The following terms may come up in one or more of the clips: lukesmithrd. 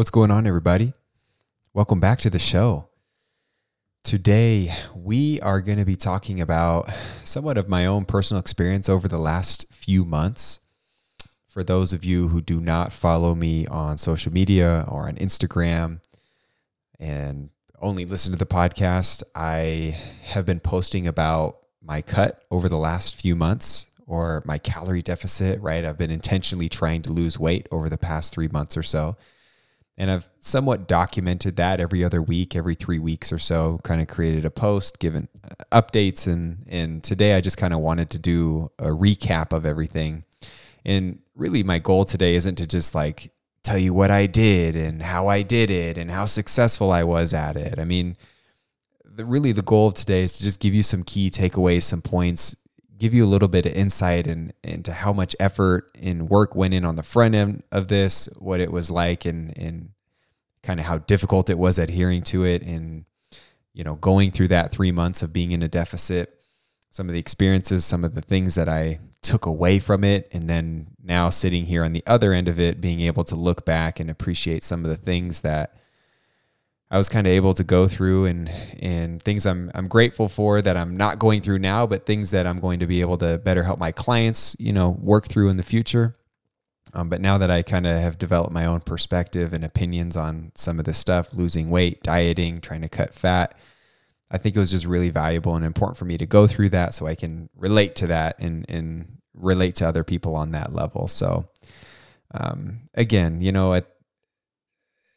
What's going on, everybody? Welcome back to the show. Today, we are going to be talking about somewhat of my own personal experience over the last few months. For those of you who do not follow me on social media or on Instagram and only listen to the podcast, I have been posting about my cut over the last few months or my calorie deficit, right? I've been intentionally trying to lose weight over the past 3 months or so. And I've somewhat documented that every other week, every 3 weeks or so, kind of created a post, given updates. And today I just kind of wanted to do a recap of everything. And really my goal today isn't to just like tell you what I did and how I did it and how successful I was at it. I mean, the goal of today is to just give you some key takeaways, some points, give you a little bit of insight into how much effort and work went in on the front end of this, what it was like and kind of how difficult it was adhering to it and, you know, going through that 3 months of being in a deficit, some of the experiences, some of the things that I took away from it. And then now sitting here on the other end of it, being able to look back and appreciate some of the things that I was kind of able to go through and things I'm grateful for that I'm not going through now, but things that I'm going to be able to better help my clients, you know, work through in the future. But now that I kind of have developed my own perspective and opinions on some of this stuff, losing weight, dieting, trying to cut fat, I think it was just really valuable and important for me to go through that so I can relate to that and relate to other people on that level. So again, you know,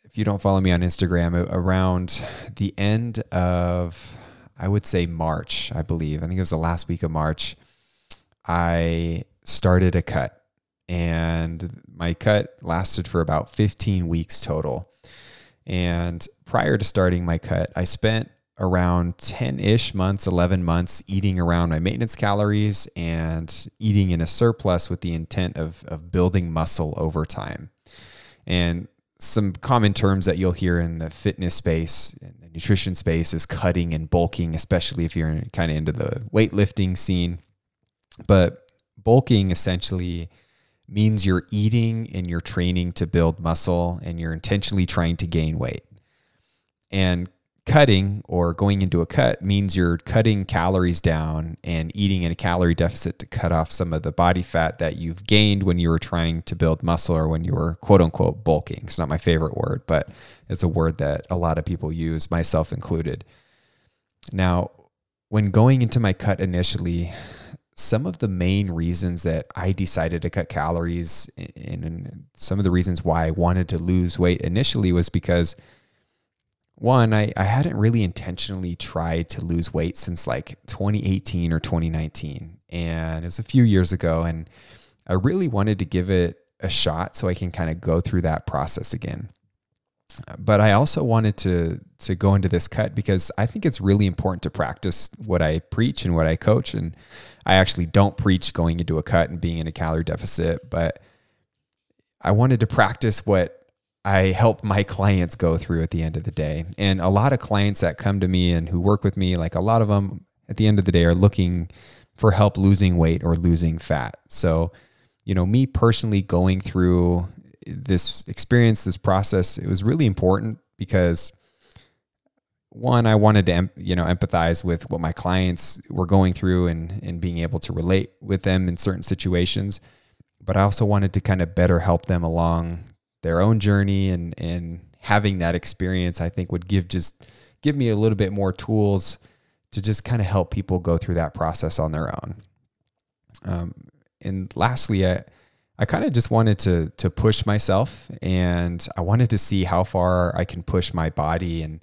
if you don't follow me on Instagram, around the end of, I would say March, I believe. I think it was the last week of March. I started a cut, and my cut lasted for about 15 weeks total. And prior to starting my cut, I spent around 10-ish months, 11 months eating around my maintenance calories and eating in a surplus with the intent of building muscle over time. And some common terms that you'll hear in the fitness space and the nutrition space is cutting and bulking, especially if you're kind of into the weightlifting scene. But bulking essentially means you're eating and you're training to build muscle and you're intentionally trying to gain weight. And cutting or going into a cut means you're cutting calories down and eating in a calorie deficit to cut off some of the body fat that you've gained when you were trying to build muscle or when you were quote unquote bulking. It's not my favorite word, but it's a word that a lot of people use, myself included. Now, when going into my cut initially, some of the main reasons that I decided to cut calories and some of the reasons why I wanted to lose weight initially was because one, I hadn't really intentionally tried to lose weight since like 2018 or 2019. And it was a few years ago. And I really wanted to give it a shot so I can kind of go through that process again. But I also wanted to go into this cut because I think it's really important to practice what I preach and what I coach. And I actually don't preach going into a cut and being in a calorie deficit, but I wanted to practice what I help my clients go through at the end of the day. And a lot of clients that come to me and who work with me, like a lot of them at the end of the day are looking for help losing weight or losing fat. So, you know, me personally going through this experience, this process, it was really important because one, I wanted to, you know, empathize with what my clients were going through and being able to relate with them in certain situations. But I also wanted to kind of better help them along their own journey and having that experience, I think would give me a little bit more tools to just kind of help people go through that process on their own. And lastly, I kind of just wanted to push myself and I wanted to see how far I can push my body. And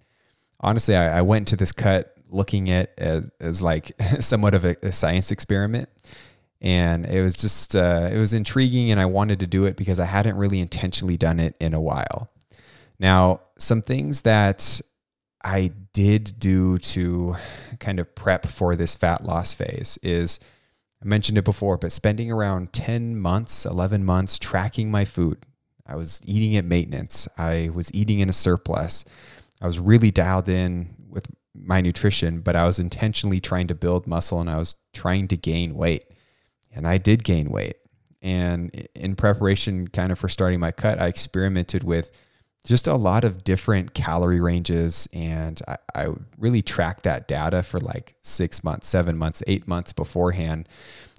honestly, I went to this cut looking at as like somewhat of a science experiment. And it was just, it was intriguing and I wanted to do it because I hadn't really intentionally done it in a while. Now, some things that I did do to kind of prep for this fat loss phase is, I mentioned it before, but spending around 10 months, 11 months tracking my food. I was eating at maintenance. I was eating in a surplus. I was really dialed in with my nutrition, but I was intentionally trying to build muscle and I was trying to gain weight. And I did gain weight. And in preparation kind of for starting my cut, I experimented with just a lot of different calorie ranges. And I really tracked that data for like 6 months, 7 months, 8 months beforehand.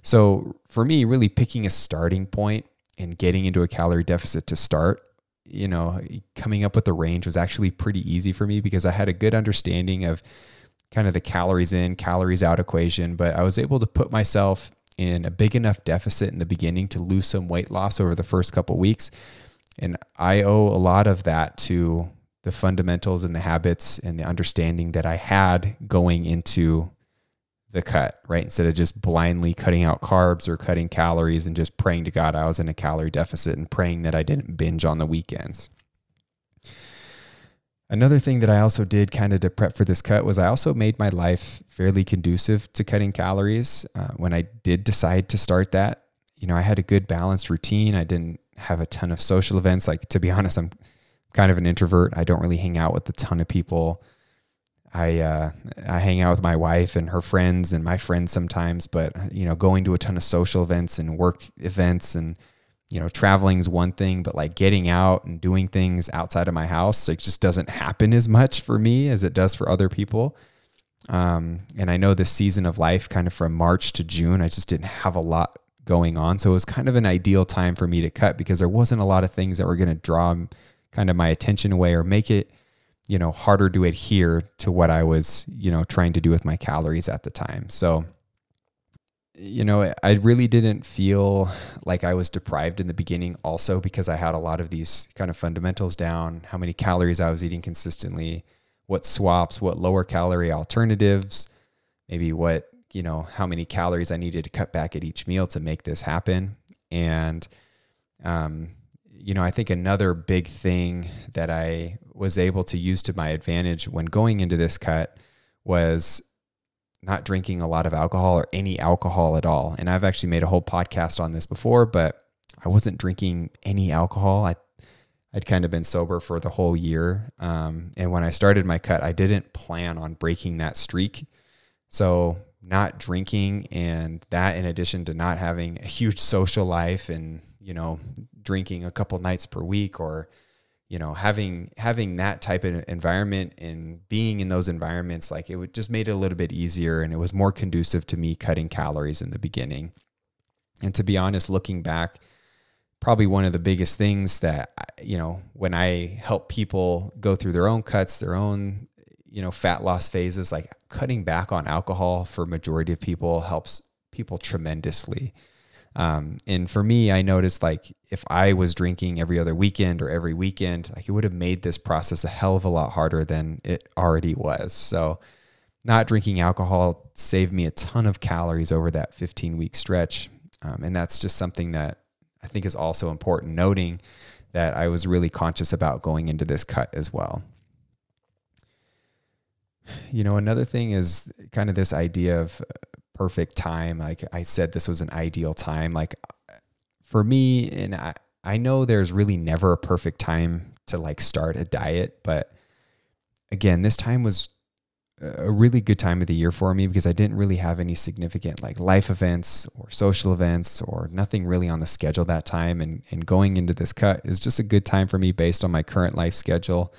So for me, really picking a starting point and getting into a calorie deficit to start, you know, coming up with the range was actually pretty easy for me because I had a good understanding of kind of the calories in, calories out equation, but I was able to put myself in a big enough deficit in the beginning to lose some weight loss over the first couple of weeks. And I owe a lot of that to the fundamentals and the habits and the understanding that I had going into the cut, right? Instead of just blindly cutting out carbs or cutting calories and just praying to God I was in a calorie deficit and praying that I didn't binge on the weekends. Another thing that I also did kind of to prep for this cut was I also made my life fairly conducive to cutting calories. When I did decide to start that, you know, I had a good balanced routine. I didn't have a ton of social events. Like, to be honest, I'm kind of an introvert. I don't really hang out with a ton of people. I hang out with my wife and her friends and my friends sometimes, but, you know, going to a ton of social events and work events and, you know, traveling is one thing, but like getting out and doing things outside of my house, it just doesn't happen as much for me as it does for other people. And I know this season of life, kind of from March to June, I just didn't have a lot going on. So it was kind of an ideal time for me to cut because there wasn't a lot of things that were going to draw kind of my attention away or make it, you know, harder to adhere to what I was, you know, trying to do with my calories at the time. So, you know, I really didn't feel like I was deprived in the beginning also because I had a lot of these kind of fundamentals down, how many calories I was eating consistently, what swaps, what lower calorie alternatives, maybe what, you know, how many calories I needed to cut back at each meal to make this happen. And, you know, I think another big thing that I was able to use to my advantage when going into this cut was not drinking a lot of alcohol or any alcohol at all. And I've actually made a whole podcast on this before, but I wasn't drinking any alcohol. I'd kind of been sober for the whole year. And when I started my cut, I didn't plan on breaking that streak. So not drinking, and that in addition to not having a huge social life and, you know, drinking a couple nights per week, or, you know, having that type of environment and being in those environments, like, it would just made it a little bit easier. And it was more conducive to me cutting calories in the beginning. And to be honest, looking back, probably one of the biggest things that, you know, when I help people go through their own cuts, their own, you know, fat loss phases, like cutting back on alcohol for majority of people helps people tremendously. And for me, I noticed, like, if I was drinking every other weekend or every weekend, like, it would have made this process a hell of a lot harder than it already was. So not drinking alcohol saved me a ton of calories over that 15-week stretch. And that's just something that I think is also important, noting that I was really conscious about going into this cut as well. You know, another thing is kind of this idea of perfect time. Like I said, this was an ideal time. Like for me, and I know there's really never a perfect time to like start a diet, but again, this time was a really good time of the year for me because I didn't really have any significant like life events or social events or nothing really on the schedule that time. And going into this cut is just a good time for me based on my current life schedule.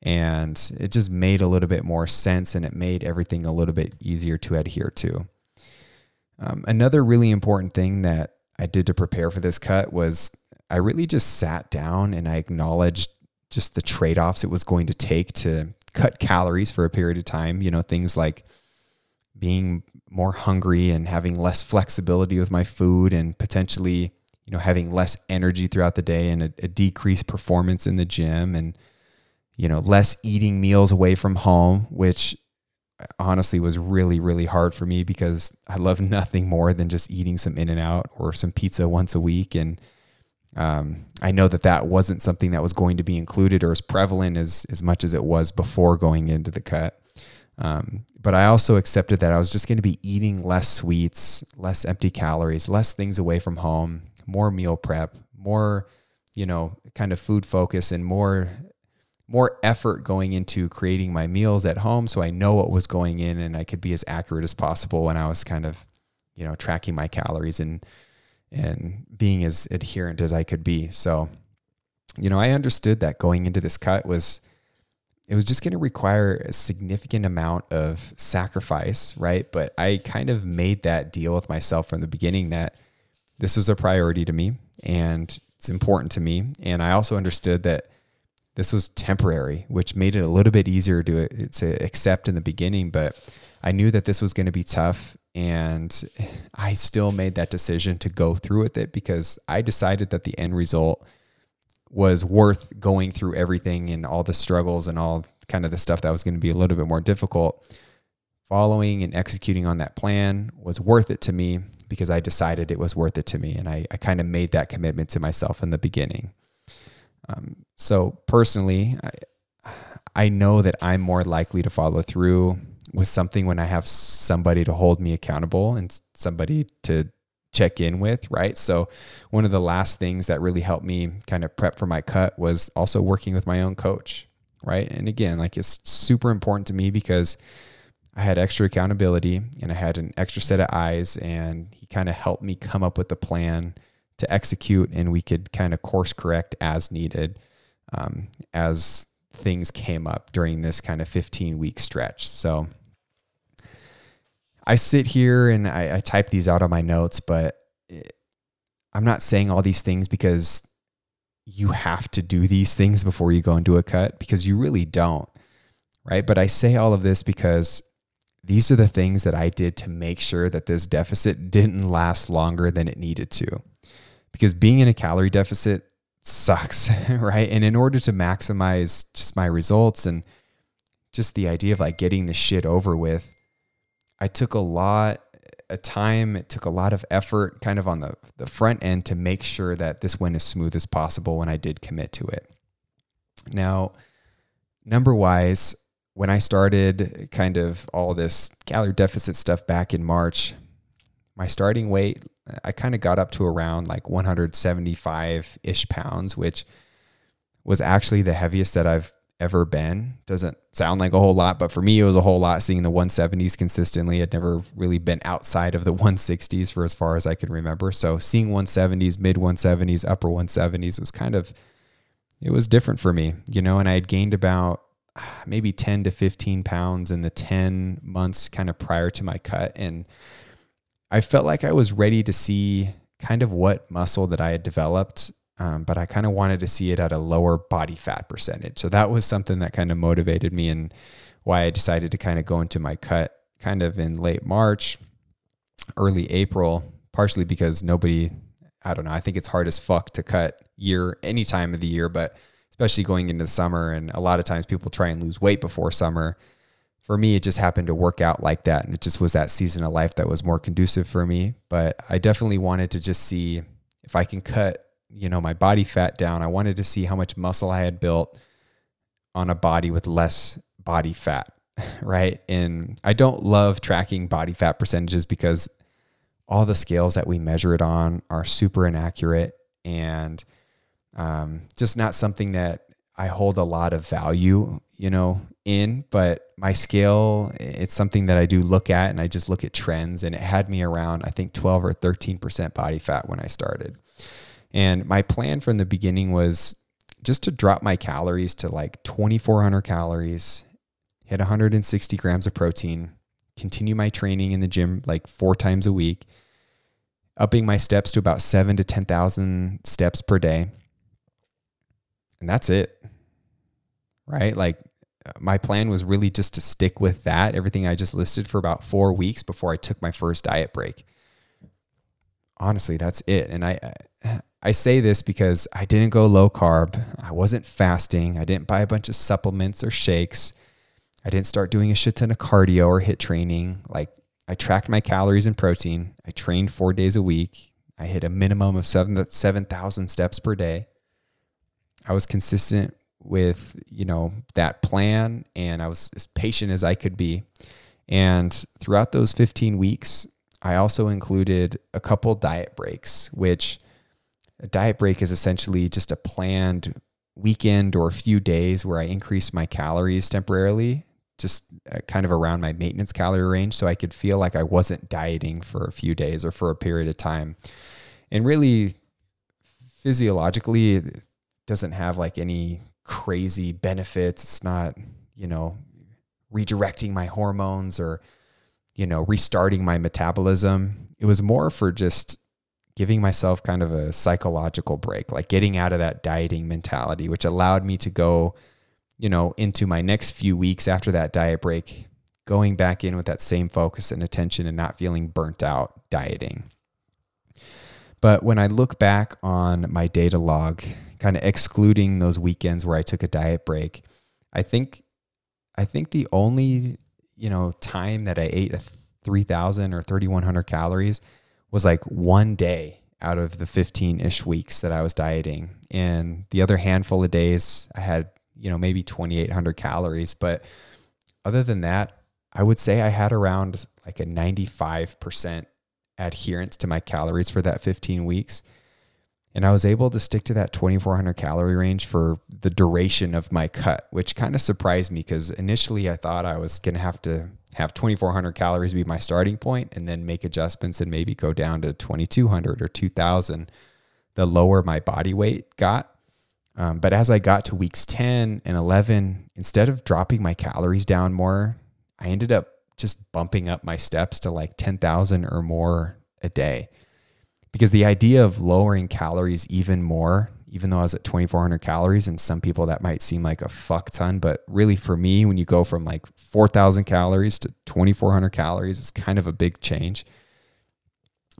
And it just made a little bit more sense, and it made everything a little bit easier to adhere to. Another really important thing that I did to prepare for this cut was I really just sat down and I acknowledged just the trade-offs it was going to take to cut calories for a period of time. You know, things like being more hungry and having less flexibility with my food and potentially, you know, having less energy throughout the day and a decreased performance in the gym, and, you know, less eating meals away from home, which honestly was really, really hard for me because I love nothing more than just eating some In-N-Out or some pizza once a week. And I know that that wasn't something that was going to be included or as prevalent as much as it was before going into the cut. But I also accepted that I was just going to be eating less sweets, less empty calories, less things away from home, more meal prep, more, you know, kind of food focus, and more effort going into creating my meals at home. So I know what was going in and I could be as accurate as possible when I was kind of, you know, tracking my calories and being as adherent as I could be. So you know, I understood that going into this cut it was just going to require a significant amount of sacrifice, right? But I kind of made that deal with myself from the beginning that this was a priority to me and it's important to me. And I also understood that this was temporary, which made it a little bit easier to accept in the beginning. But I knew that this was going to be tough, and I still made that decision to go through with it because I decided that the end result was worth going through everything and all the struggles and all kind of the stuff that was going to be a little bit more difficult. Following and executing on that plan was worth it to me because I decided it was worth it to me. And I kind of made that commitment to myself in the beginning. So personally, I know that I'm more likely to follow through with something when I have somebody to hold me accountable and somebody to check in with, right? So one of the last things that really helped me kind of prep for my cut was also working with my own coach, right? And again, like, it's super important to me because I had extra accountability and I had an extra set of eyes, and he kind of helped me come up with a plan to execute, and we could kind of course correct as needed as things came up during this kind of 15-week stretch. So I sit here and I type these out on my notes, but I'm not saying all these things because you have to do these things before you go into a cut, because you really don't, right? But I say all of this because these are the things that I did to make sure that this deficit didn't last longer than it needed to. Because being in a calorie deficit sucks, right? And in order to maximize just my results and just the idea of like getting this shit over with, I took a lot of time. It took a lot of effort kind of on the front end to make sure that this went as smooth as possible when I did commit to it. Now, number-wise, when I started kind of all this calorie deficit stuff back in March, my starting weight, I kind of got up to around like 175-ish pounds, which was actually the heaviest that I've ever been. Doesn't sound like a whole lot, but for me, it was a whole lot seeing the 170s consistently. I'd never really been outside of the 160s for as far as I can remember. So seeing 170s, mid 170s, upper 170s was kind of, it was different for me, you know, and I had gained about maybe 10 to 15 pounds in the 10 months kind of prior to my cut. And I felt like I was ready to see kind of what muscle that I had developed, but I kind of wanted to see it at a lower body fat percentage. So that was something that kind of motivated me and why I decided to kind of go into my cut kind of in late March, early April, partially because nobody, I don't know, I think it's hard as fuck to cut any time of the year, but especially going into the summer. And a lot of times people try and lose weight before summer. For me, it just happened to work out like that, and it just was that season of life that was more conducive for me. But I definitely wanted to just see if I can cut, you know, my body fat down. I wanted to see how much muscle I had built on a body with less body fat, right? And I don't love tracking body fat percentages because all the scales that we measure it on are super inaccurate and just not something that I hold a lot of value, you know, in. But my scale, it's something that I do look at, and I just look at trends, and it had me around, I think, 12 or 13% body fat when I started. And my plan from the beginning was just to drop my calories to like 2,400 calories, hit 160 grams of protein, continue my training in the gym like 4 times a week, upping my steps to about 7 to 10,000 steps per day. And that's it, right? Like, my plan was really just to stick with that, everything I just listed, for about 4 weeks before I took my first diet break. Honestly, that's it. And I say this because I didn't go low carb. I wasn't fasting. I didn't buy a bunch of supplements or shakes. I didn't start doing a shit ton of cardio or HIIT training. Like, I tracked my calories and protein. I trained 4 days a week. I hit a minimum of 7,000 steps per day. I was consistent with, you know, that plan, and I was as patient as I could be. And throughout those 15 weeks, I also included a couple diet breaks, which a diet break is essentially just a planned weekend or a few days where I increase my calories temporarily, just kind of around my maintenance calorie range, so I could feel like I wasn't dieting for a few days or for a period of time. And really, physiologically, doesn't have like any crazy benefits. It's not, you know, redirecting my hormones or, you know, restarting my metabolism. It was more for just giving myself kind of a psychological break, like getting out of that dieting mentality, which allowed me to go, you know, into my next few weeks after that diet break, going back in with that same focus and attention and not feeling burnt out dieting. But when I look back on my data log, kind of excluding those weekends where I took a diet break, I think the only, you know, time that I ate 3,000 or 3,100 calories was like one day out of the 15-ish weeks that I was dieting. And the other handful of days I had, you know, maybe 2,800 calories. But other than that, I would say I had around like a 95% adherence to my calories for that 15 weeks. And I was able to stick to that 2,400 calorie range for the duration of my cut, which kind of surprised me because initially I thought I was going to have 2,400 calories be my starting point and then make adjustments and maybe go down to 2,200 or 2,000, the lower my body weight got. But as I got to weeks 10 and 11, instead of dropping my calories down more, I ended up just bumping up my steps to like 10,000 or more a day. Because the idea of lowering calories even more, even though I was at 2,400 calories, and some people that might seem like a fuck ton, but really for me, when you go from like 4,000 calories to 2,400 calories, it's kind of a big change.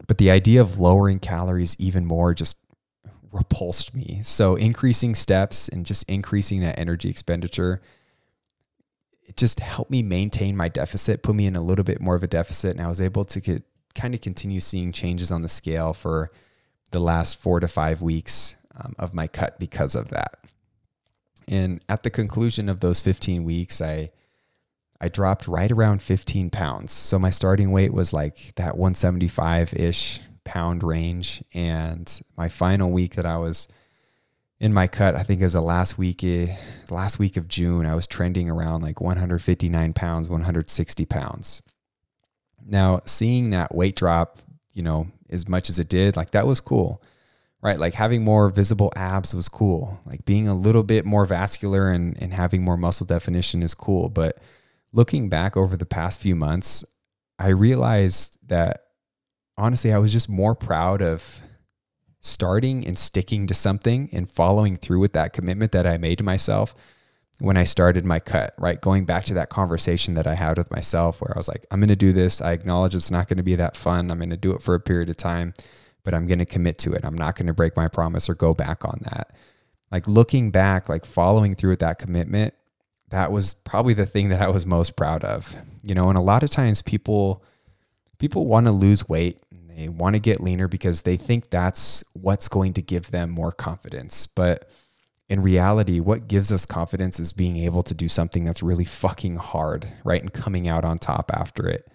But the idea of lowering calories even more just repulsed me. So increasing steps and just increasing that energy expenditure, it just helped me maintain my deficit, put me in a little bit more of a deficit, and I was able to get kind of continue seeing changes on the scale for the last 4 to 5 weeks of my cut because of that. And at the conclusion of those 15 weeks, I dropped right around 15 pounds. So my starting weight was like that 175-ish pound range. And my final week that I was in my cut, I think it was the last week of June, I was trending around like 159 pounds, 160 pounds. Now, seeing that weight drop, you know, as much as it did, like that was cool, right? Like having more visible abs was cool. Like being a little bit more vascular and having more muscle definition is cool. But looking back over the past few months, I realized that honestly, I was just more proud of starting and sticking to something and following through with that commitment that I made to myself when I started my cut, right? Going back to that conversation that I had with myself where I was like, I'm going to do this. I acknowledge it's not going to be that fun. I'm going to do it for a period of time, but I'm going to commit to it. I'm not going to break my promise or go back on that. Like looking back, like following through with that commitment, that was probably the thing that I was most proud of, you know? And a lot of times people want to lose weight and they want to get leaner because they think that's what's going to give them more confidence. But in reality, what gives us confidence is being able to do something that's really fucking hard, right? And coming out on top after it.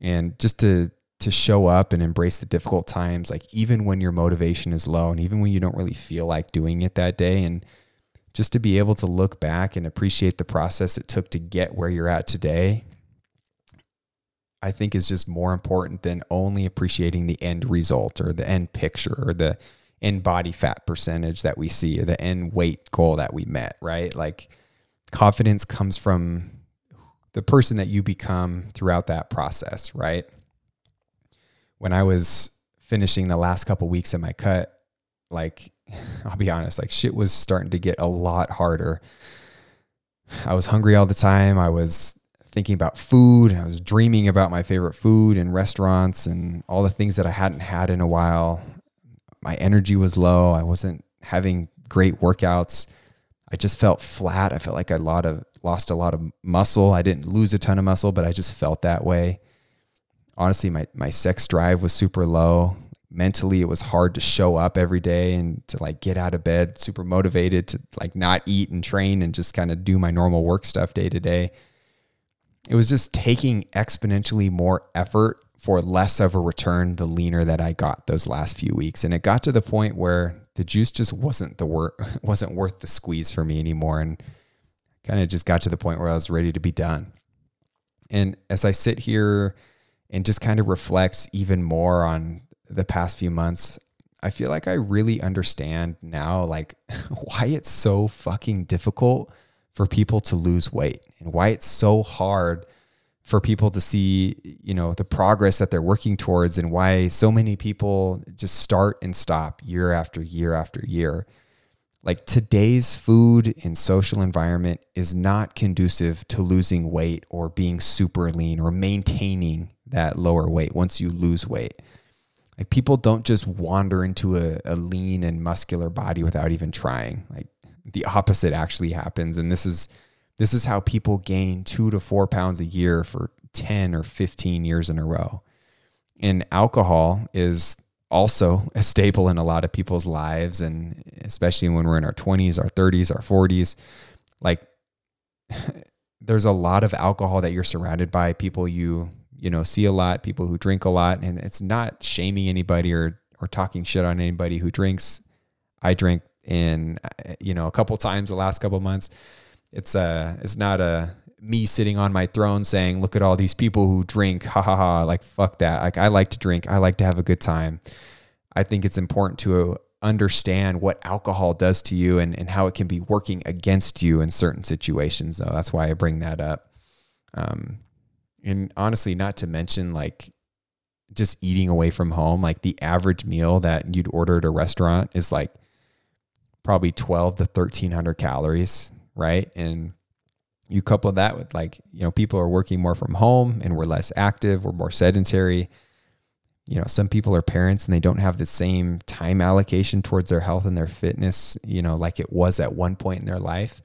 And just to show up and embrace the difficult times, like even when your motivation is low and even when you don't really feel like doing it that day. And just to be able to look back and appreciate the process it took to get where you're at today, I think is just more important than only appreciating the end result or the end picture or the in body fat percentage that we see or the end weight goal that we met, right? Like confidence comes from the person that you become throughout that process, right? When I was finishing the last couple of weeks of my cut, like, I'll be honest, like shit was starting to get a lot harder. I was hungry all the time. I was thinking about food. I was dreaming about my favorite food and restaurants and all the things that I hadn't had in a while. My energy was low. I wasn't having great workouts. I just felt flat. I felt like I lost a lot of muscle. I didn't lose a ton of muscle, but I just felt that way. Honestly, my sex drive was super low. Mentally, it was hard to show up every day and to like get out of bed, super motivated to like not eat and train and just kind of do my normal work stuff day to day. It was just taking exponentially more effort for less of a return, the leaner that I got those last few weeks. And it got to the point where the juice just wasn't worth the squeeze for me anymore. And kind of just got to the point where I was ready to be done. And as I sit here and just kind of reflect even more on the past few months, I feel like I really understand now, like, why it's so fucking difficult for people to lose weight and why it's so hard for people to see, you know, the progress that they're working towards, and why so many people just start and stop year after year after year. Like, today's food and social environment is not conducive to losing weight or being super lean or maintaining that lower weight once you lose weight. Like, people don't just wander into a lean and muscular body without even trying. Like, the opposite actually happens. And this is how people gain 2 to 4 pounds a year for 10 or 15 years in a row. And alcohol is also a staple in a lot of people's lives, and especially when we're in our 20s, our 30s, our 40s. Like, there's a lot of alcohol that you're surrounded by, people you know, see a lot, people who drink a lot. And it's not shaming anybody or talking shit on anybody who drinks. I drink in, you know, a couple times the last couple months. It's not a me sitting on my throne saying, look at all these people who drink, ha ha ha. Like, fuck that. Like, I like to drink. I like to have a good time. I think it's important to understand what alcohol does to you and how it can be working against you in certain situations, though. That's why I bring that up. And honestly, not to mention, like, just eating away from home. Like, the average meal that you'd order at a restaurant is like probably 12 to 1300 calories. Right. And you couple that with, like, you know, people are working more from home and we're less active, we're more sedentary. You know, some people are parents and they don't have the same time allocation towards their health and their fitness, you know, like it was at one point in their life.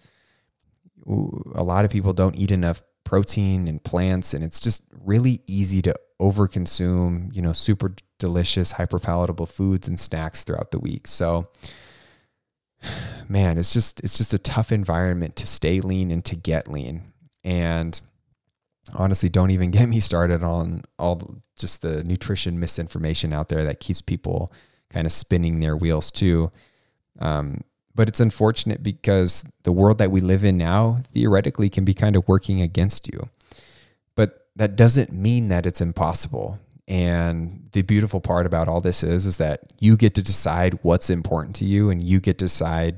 A lot of people don't eat enough protein and plants, and it's just really easy to overconsume, you know, super delicious, hyperpalatable foods and snacks throughout the week. So, man, it's just a tough environment to stay lean and to get lean. And honestly, don't even get me started on all just the nutrition misinformation out there that keeps people kind of spinning their wheels too. But it's unfortunate because the world that we live in now theoretically can be kind of working against you, but that doesn't mean that it's impossible. And the beautiful part about all this is that you get to decide what's important to you, and you get to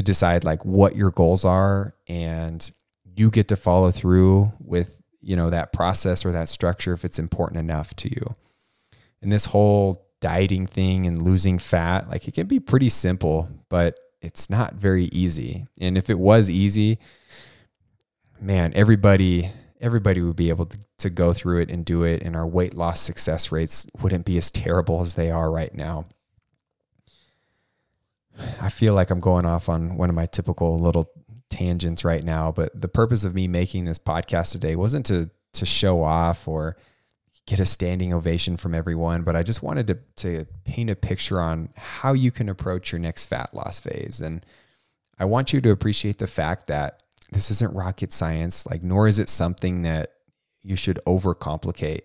decide like what your goals are, and you get to follow through with, you know, that process or that structure if it's important enough to you. And this whole dieting thing and losing fat, like, it can be pretty simple, but it's not very easy. And if it was easy, man, everybody would be able to go through it and do it, and our weight loss success rates wouldn't be as terrible as they are right now. I feel like I'm going off on one of my typical little tangents right now, but the purpose of me making this podcast today wasn't to show off or get a standing ovation from everyone, but I just wanted to paint a picture on how you can approach your next fat loss phase. And I want you to appreciate the fact that this isn't rocket science, like, nor is it something that you should overcomplicate.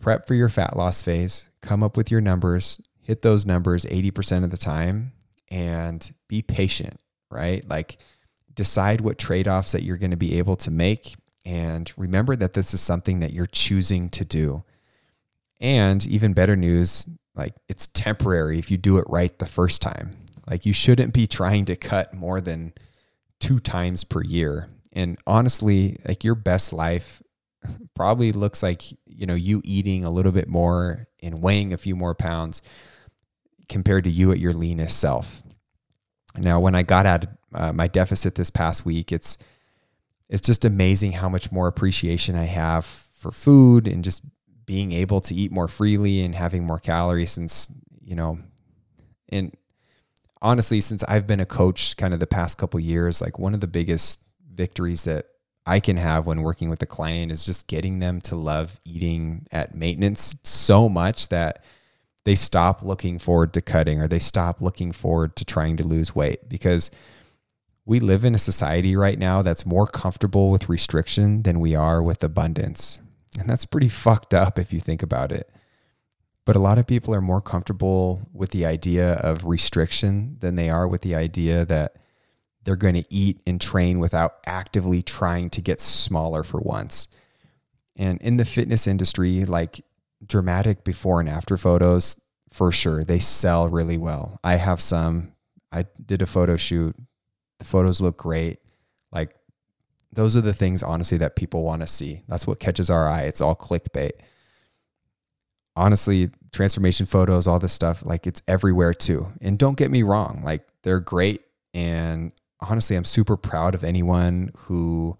Prep for your fat loss phase, come up with your numbers, hit those numbers 80% of the time, and be patient, right? Like, decide what trade-offs that you're going to be able to make. And remember that this is something that you're choosing to do. And even better news, like, it's temporary if you do it right the first time. Like, you shouldn't be trying to cut more than 2 times per year. And honestly, like, your best life probably looks like, you know, you eating a little bit more and weighing a few more pounds compared to you at your leanest self. Now, when I got out of my deficit this past week, it's just amazing how much more appreciation I have for food and just being able to eat more freely and having more calories since, you know, and honestly, since I've been a coach kind of the past couple of years, like, one of the biggest victories that I can have when working with a client is just getting them to love eating at maintenance so much that they stop looking forward to cutting, or they stop looking forward to trying to lose weight, because we live in a society right now that's more comfortable with restriction than we are with abundance. And that's pretty fucked up if you think about it. But a lot of people are more comfortable with the idea of restriction than they are with the idea that they're going to eat and train without actively trying to get smaller for once. And in the fitness industry, like, dramatic before and after photos for sure. They sell really well. I have some. I did a photo shoot. The photos look great. Like, those are the things, honestly, that people want to see. That's what catches our eye. It's all clickbait. Honestly, transformation photos, all this stuff, like, it's everywhere too. And don't get me wrong, like, they're great. And honestly, I'm super proud of anyone who,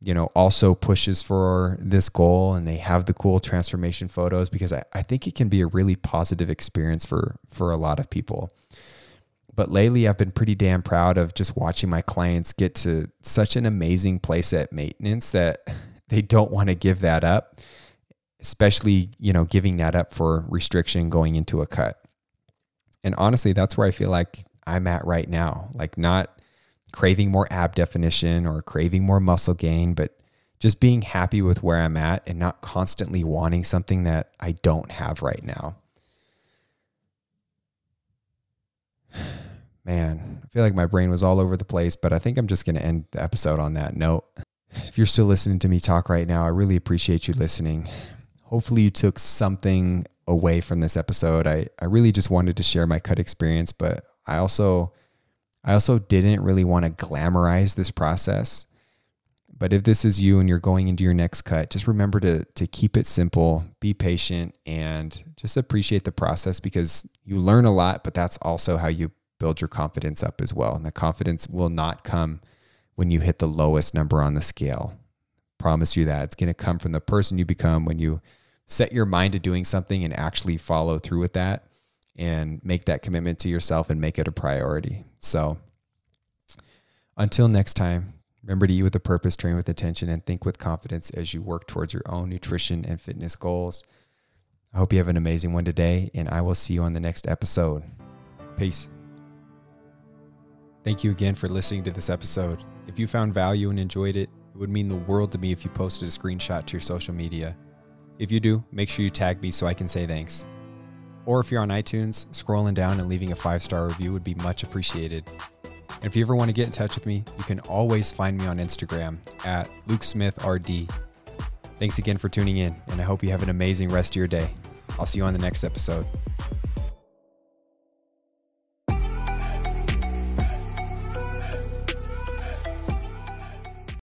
you know, also pushes for this goal and they have the cool transformation photos, because I think it can be a really positive experience for a lot of people. But lately, I've been pretty damn proud of just watching my clients get to such an amazing place at maintenance that they don't want to give that up, especially, you know, giving that up for restriction going into a cut. And honestly, that's where I feel like I'm at right now, like not craving more ab definition or craving more muscle gain, but just being happy with where I'm at and not constantly wanting something that I don't have right now. Man, I feel like my brain was all over the place, but I think I'm just going to end the episode on that note. If you're still listening to me talk right now, I really appreciate you listening. Hopefully you took something away from this episode. I really just wanted to share my cut experience, but I also didn't really want to glamorize this process. But if this is you and you're going into your next cut, just remember to keep it simple, be patient, and just appreciate the process, because you learn a lot, but that's also how you build your confidence up as well. And the confidence will not come when you hit the lowest number on the scale. Promise you that. It's going to come from the person you become when you set your mind to doing something and actually follow through with that and make that commitment to yourself and make it a priority. So until next time, remember to eat with a purpose, train with attention, and think with confidence as you work towards your own nutrition and fitness goals. I hope you have an amazing one today, and I will see you on the next episode. Peace. Thank you again for listening to this episode. If you found value and enjoyed it, it would mean the world to me if you posted a screenshot to your social media. If you do, make sure you tag me so I can say thanks. Or if you're on iTunes, scrolling down and leaving a 5-star review would be much appreciated. And if you ever want to get in touch with me, you can always find me on Instagram at lukesmithrd. Thanks again for tuning in, and I hope you have an amazing rest of your day. I'll see you on the next episode.